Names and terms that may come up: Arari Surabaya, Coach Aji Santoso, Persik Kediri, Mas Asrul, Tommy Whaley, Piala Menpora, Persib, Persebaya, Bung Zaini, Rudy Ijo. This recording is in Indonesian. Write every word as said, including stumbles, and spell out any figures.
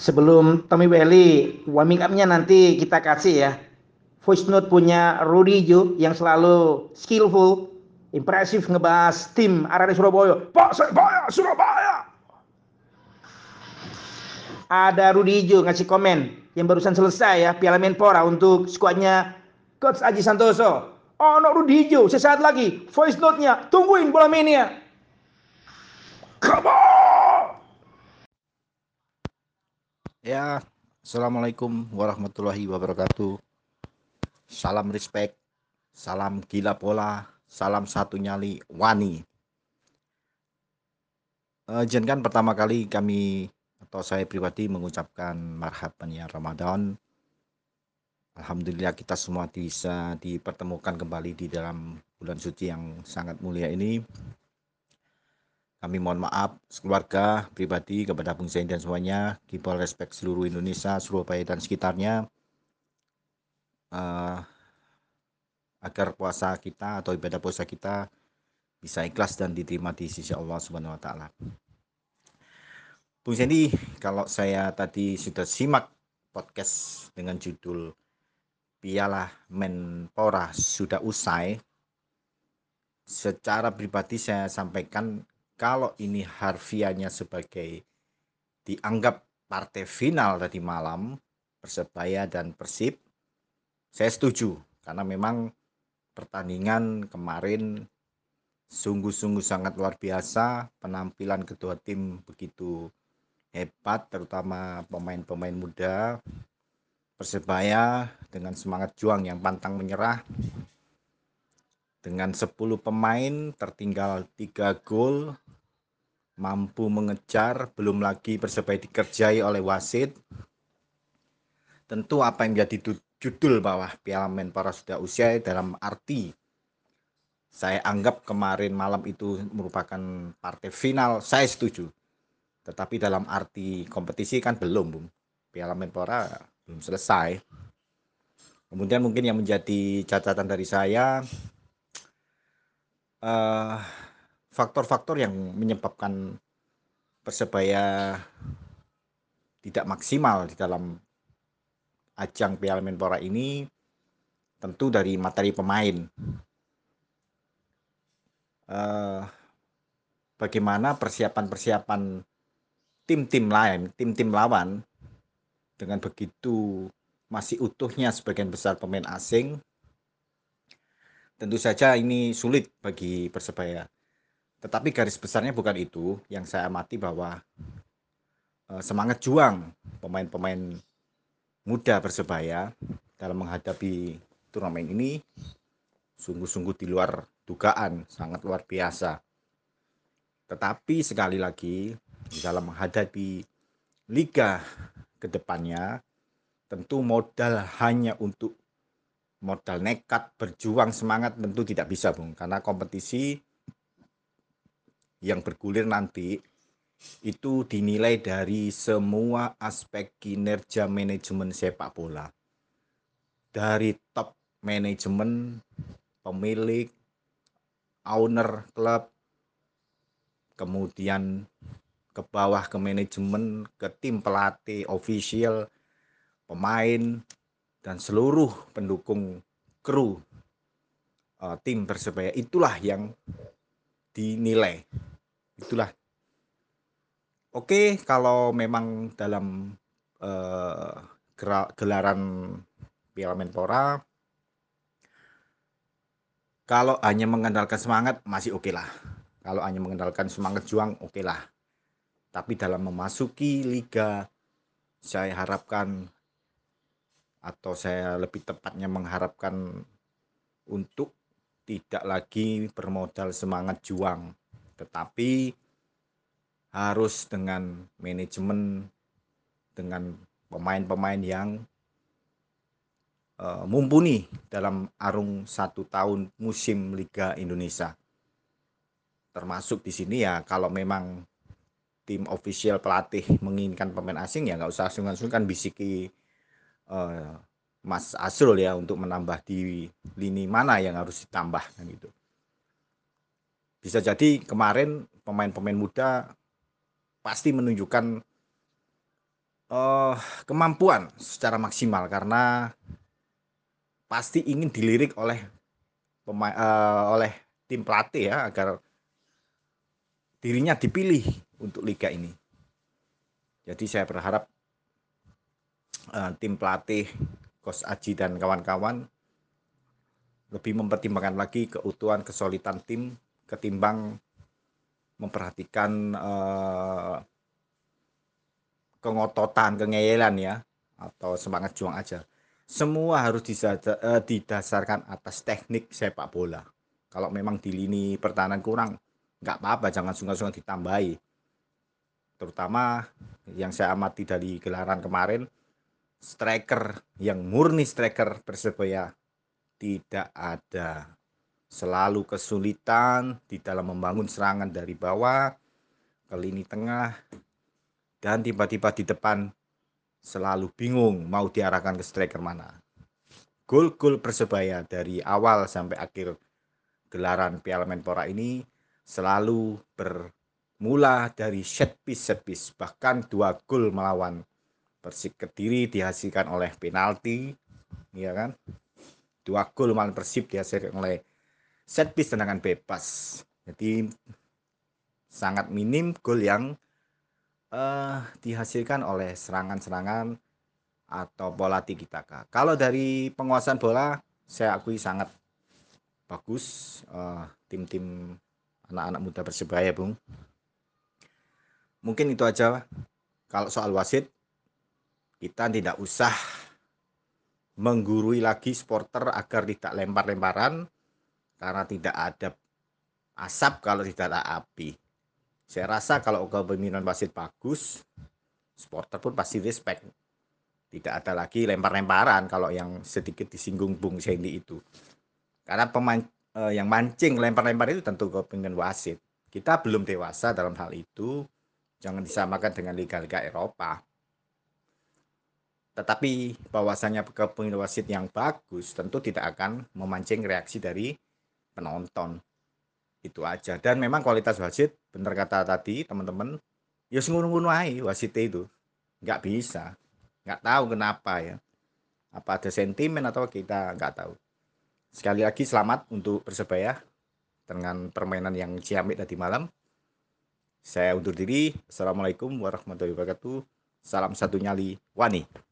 sebelum Tommy Whaley warming up-nya nanti kita kasih ya voice note punya Rudy Ijo yang selalu skillful, impresif ngebahas tim Arari Surabaya. Persebaya Surabaya. Ada Rudy Ijo ngasih komen yang barusan selesai ya Piala Menpora untuk skuadnya Coach Aji Santoso. Oh no, Rudy Ijo sesaat lagi voice note-nya, tungguin bola mania. Come on! Ya, assalamualaikum warahmatullahi wabarakatuh. Salam respect, salam gila bola, salam satu nyali wani. E, Izinkan pertama kali kami atau saya pribadi mengucapkan marhaban ya Ramadan. Alhamdulillah kita semua bisa dipertemukan kembali di dalam bulan suci yang sangat mulia ini. Kami mohon maaf keluarga pribadi kepada Bung Zaini dan semuanya. Kibal respect seluruh Indonesia, Surabaya dan sekitarnya. Uh, agar puasa kita atau ibadah puasa kita bisa ikhlas dan diterima di sisi Allah Subhanahu Wa Taala. Bung Zaini, kalau saya tadi sudah simak podcast dengan judul Piala Menpora sudah usai, secara pribadi saya sampaikan kalau ini harfiahnya sebagai dianggap partai final tadi malam Persebaya dan Persib. Saya setuju, karena memang pertandingan kemarin sungguh-sungguh sangat luar biasa. Penampilan kedua tim begitu hebat, terutama pemain-pemain muda. Persebaya dengan semangat juang yang pantang menyerah. Dengan sepuluh pemain, tertinggal tiga gol, mampu mengejar, belum lagi Persebaya dikerjai oleh wasit. Tentu apa yang menjadi tujuan judul bawah Piala Menpora sudah usai, dalam arti saya anggap kemarin malam itu merupakan partai final, saya setuju. Tetapi dalam arti kompetisi kan belum, Bung. Piala Menpora belum selesai. Kemudian mungkin yang menjadi catatan dari saya, eh, faktor-faktor yang menyebabkan Persebaya tidak maksimal di dalam ajang Piala Menpora ini tentu dari materi pemain. Uh, bagaimana persiapan-persiapan tim-tim lain, tim-tim lawan dengan begitu masih utuhnya sebagian besar pemain asing. Tentu saja ini sulit bagi Persebaya. Tetapi garis besarnya bukan itu, yang saya amati bahwa uh, semangat juang pemain-pemain muda Persebaya dalam menghadapi turnamen ini sungguh-sungguh di luar dugaan, sangat luar biasa. Tetapi sekali lagi dalam menghadapi liga kedepannya tentu modal hanya untuk modal nekat berjuang semangat tentu tidak bisa, Bung, karena kompetisi yang bergulir nanti itu dinilai dari semua aspek kinerja manajemen sepak bola. Dari top manajemen, pemilik, owner klub, kemudian ke bawah ke manajemen, ke tim pelatih, official, pemain, dan seluruh pendukung kru uh, tim Persebaya. Itulah yang dinilai. Itulah. Oke, kalau memang dalam eh, gelaran Piala Menpora, kalau hanya mengandalkan semangat masih oke lah. Kalau hanya mengandalkan semangat juang oke lah. Tapi dalam memasuki liga, saya harapkan atau saya lebih tepatnya mengharapkan untuk tidak lagi bermodal semangat juang, tetapi harus dengan manajemen, dengan pemain-pemain yang uh, mumpuni dalam arung satu tahun musim Liga Indonesia. Termasuk di sini ya, kalau memang tim official pelatih menginginkan pemain asing ya nggak usah sungkan-sungkan bisiki uh, Mas Asrul ya untuk menambah di lini mana yang harus ditambah kan gitu. Bisa jadi kemarin pemain-pemain muda pasti menunjukkan uh, kemampuan secara maksimal, karena pasti ingin dilirik oleh pemain, uh, oleh tim pelatih ya, agar dirinya dipilih untuk liga ini. Jadi saya berharap uh, tim pelatih Coach Aji dan kawan-kawan lebih mempertimbangkan lagi keutuhan, kesolidan tim ketimbang memperhatikan uh, kengototan, kengeyelan ya, atau semangat juang aja. Semua harus didasarkan atas teknik sepak bola. Kalau memang di lini pertahanan kurang, nggak apa-apa, jangan sungkan-sungkan ditambahi. Terutama yang saya amati dari gelaran kemarin, striker yang murni striker Persebaya tidak ada. Selalu kesulitan di dalam membangun serangan dari bawah ke lini tengah, dan tiba-tiba di depan selalu bingung mau diarahkan ke striker mana. Gol-gol Persebaya dari awal sampai akhir gelaran Piala Menpora ini selalu bermula dari set piece set piece. Bahkan dua gol melawan Persik Kediri dihasilkan oleh penalti, ya kan? Dua gol melawan Persib dihasilkan oleh set piece, tendangan bebas. Jadi sangat minim gol yang uh, dihasilkan oleh serangan-serangan atau pola tiki taka. Kalau dari penguasaan bola, saya akui sangat bagus uh, tim-tim anak-anak muda Persebaya, Bung. Mungkin itu aja. Kalau soal wasit, kita tidak usah menggurui lagi supporter agar tidak lempar-lemparan, karena tidak ada asap kalau tidak ada api. Saya rasa kalau kepemimpinan wasit bagus, supporter pun pasti respect. Tidak ada lagi lempar-lemparan kalau yang sedikit disinggung Bung Zaini itu. Karena pemain eh, yang mancing lempar-lempar itu tentu kepemimpinan wasit. Kita belum dewasa dalam hal itu. Jangan disamakan dengan liga-liga Eropa. Tetapi bahwasanya kepemimpinan wasit yang bagus tentu tidak akan memancing reaksi dari penonton. Itu aja. Dan memang kualitas wasit, bener kata tadi teman-teman, ya ngunu-ngunu aja wasit itu, nggak bisa, nggak tahu kenapa ya, apa ada sentimen atau kita nggak tahu. Sekali lagi selamat untuk Persebaya dengan permainan yang ciamik tadi malam. Saya undur diri. Assalamualaikum warahmatullahi wabarakatuh. Salam satu nyali, Wani.